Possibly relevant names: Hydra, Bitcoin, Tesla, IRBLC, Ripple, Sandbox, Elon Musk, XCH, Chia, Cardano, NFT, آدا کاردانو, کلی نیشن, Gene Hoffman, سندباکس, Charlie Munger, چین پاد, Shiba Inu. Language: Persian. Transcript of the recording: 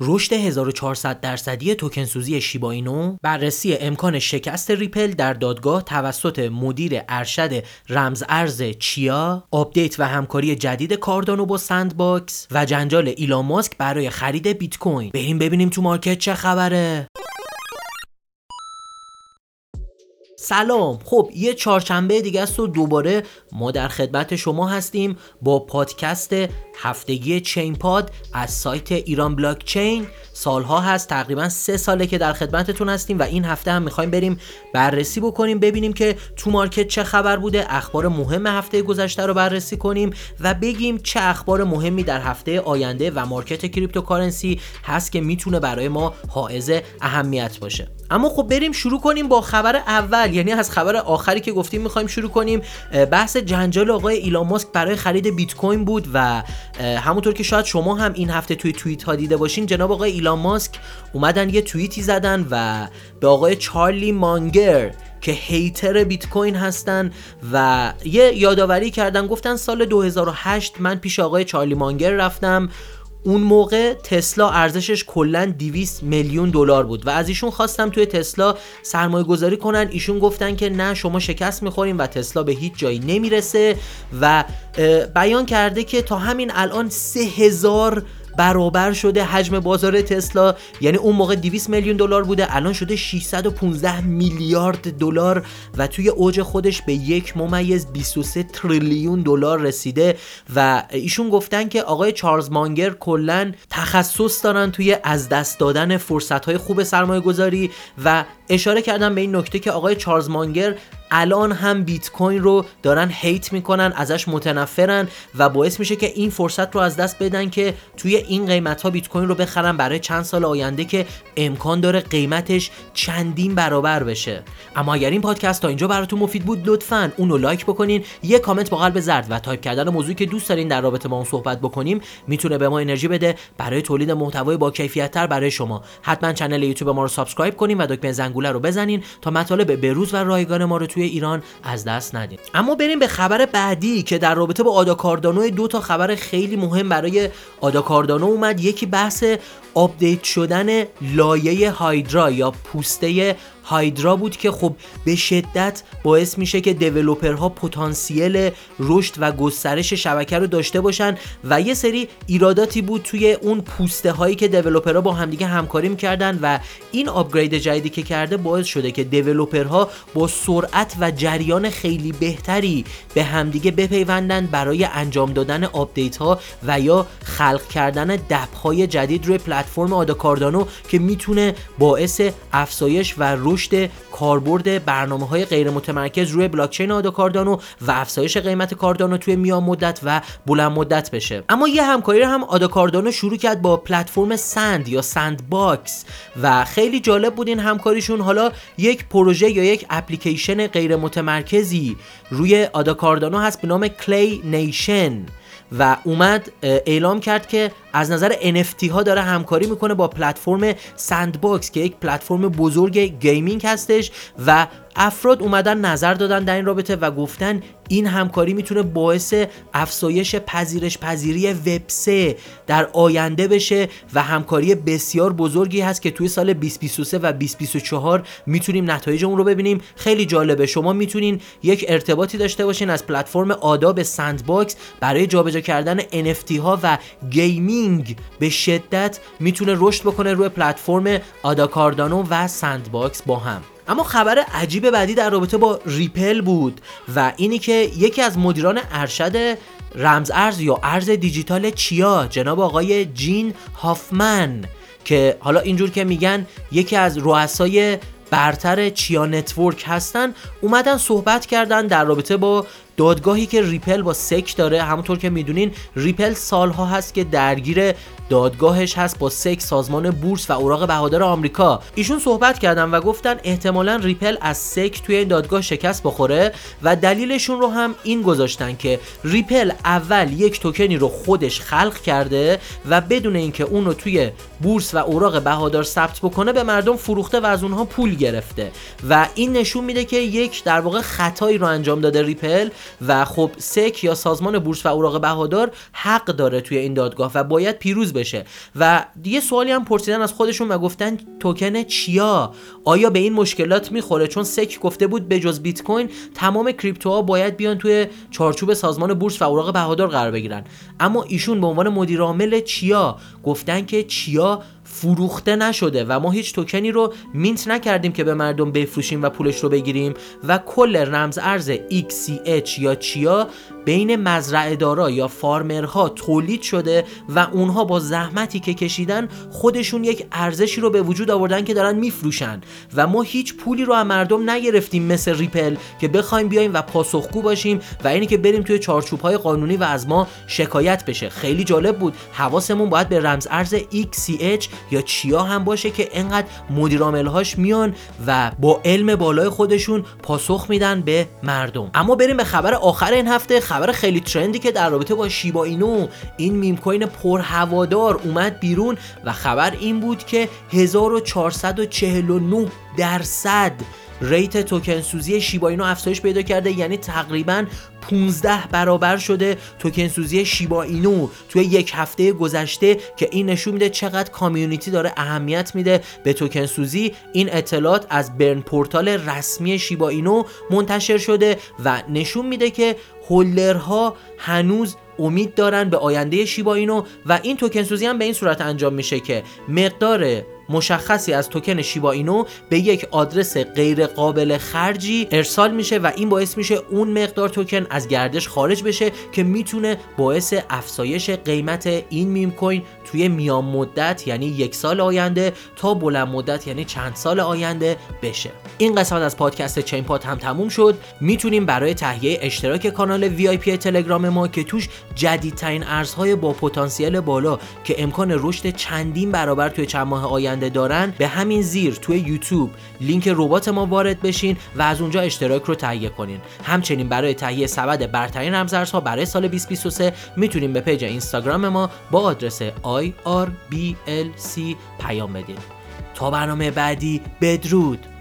رشد 1400% توکنسوزی شیبا اینو، بررسی امکان شکست ریپل در دادگاه توسط مدیر ارشد رمز ارز چیا، آپدیت و همکاری جدید کاردانو با سندباکس و جنجال ایلان ماسک برای خرید بیت کوین. بریم ببینیم تو مارکت چه خبره. سلام. خب یه چهارشنبه دیگه است و دوباره ما در خدمت شما هستیم با پادکست هفتگی چین پاد از سایت ایران بلاکچین. سالها هست، تقریبا 3 ساله که در خدمتتون هستیم و این هفته هم میخوایم بریم بررسی بکنیم، ببینیم که تو مارکت چه خبر بوده، اخبار مهم هفته گذشته رو بررسی کنیم و بگیم چه اخبار مهمی در هفته آینده و مارکت کریپتوکارنسی هست که میتونه برای ما حائز اهمیت باشه. اما خب بریم شروع کنیم با خبر اول، یعنی از خبر آخری که گفتیم میخوایم شروع کنیم. بحث جنجال آقای ایلان ماسک برای خرید بیت کوین بود و همونطور که شاید شما هم این هفته توی توییت ها دیده باشین، جناب آقای ایلان ماسک اومدن یه توییتی زدن و به آقای چارلی مانگر که هیتر بیت کوین هستن و یه یادآوری کردن، گفتن سال 2008 من پیش آقای چارلی مانگر رفتم، اون موقع تسلا ارزشش کلاً 200 میلیون دلار بود و از ایشون خواستم توی تسلا سرمایه گذاری کنن، ایشون گفتن که نه شما شکست میخوریم و تسلا به هیچ جایی نمیرسه و بیان کرده که تا همین الان 3000 برابر شده حجم بازار تسلا، یعنی اون موقع 200 میلیون دلار بوده الان شده 615 میلیارد دلار و توی اوج خودش به 1.23 تریلیون دلار رسیده و ایشون گفتن که آقای چارلز مانگر کلا تخصص دارن توی از دست دادن فرصت‌های خوب سرمایه گذاری و اشاره کردن به این نکته که آقای چارلز مانگر الان هم بیت کوین رو دارن هیت میکنن، ازش متنفرن و باعث میشه که این فرصت رو از دست بدن که توی این قیمت ها بیت کوین رو بخرن برای چند سال آینده که امکان داره قیمتش چندین برابر بشه. اما اگر این پادکست تا اینجا براتون مفید بود لطفاً اونو لایک بکنین، یه کامنت با قلب زرد و تایپ کردن موضوعی که دوست دارین در رابطه با اون صحبت بکنیم میتونه به ما انرژی بده برای تولید محتوای با کیفیت تر برای شما. حتما کانال یوتیوب ما رو سابسکرایب کنین و دکمه زنگوله رو بزنین تا مطالب به‌روز و رایگان ما رو توی ایران از دست ندید. اما بریم به خبر بعدی که در رابطه با آدا کاردانو، 2 تا خبر خیلی مهم برای آدا کاردانو اومد. یکی بحث آپدیت شدن لایه هایدرا یا پوسته هایدرا بود که خب به شدت باعث میشه که دیولوپرها پتانسیل رشد و گسترش شبکه رو داشته باشن و یه سری ایراداتی بود توی اون پوسته هایی که دیولوپرها با همدیگه همکاری میکردن و این آپگرید جدیدی که کرده باعث شده که دیولوپرها با سرعت و جریان خیلی بهتری به همدیگه بپیوندن برای انجام دادن آپدیت ها و یا خلق کردن دپ های جدید روی پلتفرم آدا کاردانو که میتونه باعث افزایش و رشد کاربرد برنامه‌های غیر متمرکز روی بلاکچین آدا کاردانو و افزایش قیمت کاردانو توی میان مدت و بلند مدت بشه. اما یه همکاری رو هم آدا کاردانو شروع کرد با پلتفرم سند یا سندباکس و خیلی جالب بود این همکاریشون. حالا یک پروژه یا یک اپلیکیشن غیر متمرکزی روی آدا کاردانو هست به نام کلی نیشن و اومد اعلام کرد که از نظر NFT ها داره همکاری میکنه با پلتفرم سندباکس که یک پلتفرم بزرگ گیمینگ هستش و افراد اومدن نظر دادن در این رابطه و گفتن این همکاری میتونه باعث افزایش پذیری وب 3 در آینده بشه و همکاری بسیار بزرگی هست که توی سال 2023 و 2024 میتونیم نتایج اون رو ببینیم. خیلی جالبه، شما میتونین یک ارتباطی داشته باشین از پلتفرم آدا به سندباکس برای جابجا کردن NFT ها و گیمینگ به شدت میتونه رشد بکنه روی پلتفرم آدا کاردانو و سندباکس با هم. اما خبر عجیب بعدی در رابطه با ریپل بود و اینی که یکی از مدیران ارشد رمز ارز یا ارز دیجیتال چیا، جناب آقای جین هافمن، که حالا اینجور که میگن یکی از رؤسای برتر چیا نتورک هستن، اومدن صحبت کردن در رابطه با دادگاهی که ریپل با سک داره. همونطور که میدونین ریپل سالها هست که درگیر دادگاهش هست با سک، سازمان بورس و اوراق بهادار آمریکا. ایشون صحبت کردن و گفتن احتمالاً ریپل از سک توی این دادگاه شکست بخوره و دلیلشون رو هم این گذاشتن که ریپل اول یک توکنی رو خودش خلق کرده و بدون اینکه اون رو توی بورس و اوراق بهادار ثبت بکنه به مردم فروخته و از اونها پول گرفته و این نشون میده که یک در واقع خطایی رو انجام داده ریپل و خب سک یا سازمان بورس و اوراق بهادار حق داره توی این دادگاه و باید پیروز بشه. خودشه. و یه سوالی هم پرسیدن از خودشون و گفتن توکن چیا آیا به این مشکلات میخوره؟ چون سک گفته بود به جز بیت کوین تمام کریپتوها باید بیان توی چارچوب سازمان بورس و اوراق بهادار قرار بگیرن، اما ایشون به عنوان مدیر عامل چیا گفتن که چیا فروخته نشده و ما هیچ توکنی رو مینت نکردیم که به مردم بفروشیم و پولش رو بگیریم و کل رمز ارز XCH یا چیا بین مزرعه دارا یا فارمرها تولید شده و اونها با زحمتی که کشیدن خودشون یک ارزشی رو به وجود آوردن که دارن میفروشن و ما هیچ پولی رو از مردم نگرفتیم مثل ریپل که بخوایم بیایم و پاسخگو باشیم و اینی که بریم توی چارچوب‌های قانونی و از ما شکایت بشه. خیلی جالب بود، حواسمون باید به رمز ارز XCH یا چیا هم باشه که انقدر مدیرعامل‌هاش میان و با علم بالای خودشون پاسخ میدن به مردم. اما بریم به خبر آخر این هفته، خبر خیلی ترندی که در رابطه با شیبا اینو، این میم کوین پر هوادار اومد بیرون و خبر این بود که 1449% ریت توکن سوزی شیبا اینو افزایش پیدا کرده، یعنی تقریباً 15 برابر شده توکن سوزی شیبا اینو توی یک هفته گذشته، که این نشون میده چقدر کامیونیتی داره اهمیت میده به توکن سوزی. این اطلاعات از برن پورتال رسمی شیبا اینو منتشر شده و نشون میده که هولدرها هنوز امید دارن به آینده شیبا اینو و این توکن سوزی هم به این صورت انجام میشه که مقدار مشخصی از توکن شیبا اینو به یک آدرس غیر قابل خرجی ارسال میشه و این باعث میشه اون مقدار توکن از گردش خارج بشه که میتونه باعث افزایش قیمت این میم کوین توی میان مدت یعنی یک سال آینده تا بلند مدت یعنی چند سال آینده بشه. این قسمت از پادکست چین پاد هم تموم شد. میتونیم برای تهیه اشتراک کانال VIP تلگرام ما که توش جدیدترین ارزهای با پتانسیل بالا که امکان رشد چندین برابر توی چند ماه آینده دارن به همین زیر توی یوتیوب لینک ربات ما وارد بشین و از اونجا اشتراک رو تهیه کنین. همچنین برای تهیه سبد برترین رمزارزها برای سال 2023 میتونیم به پیج اینستاگرام ما با آدرس IRBLC پیام بدین. تا برنامه بعدی، بدرود.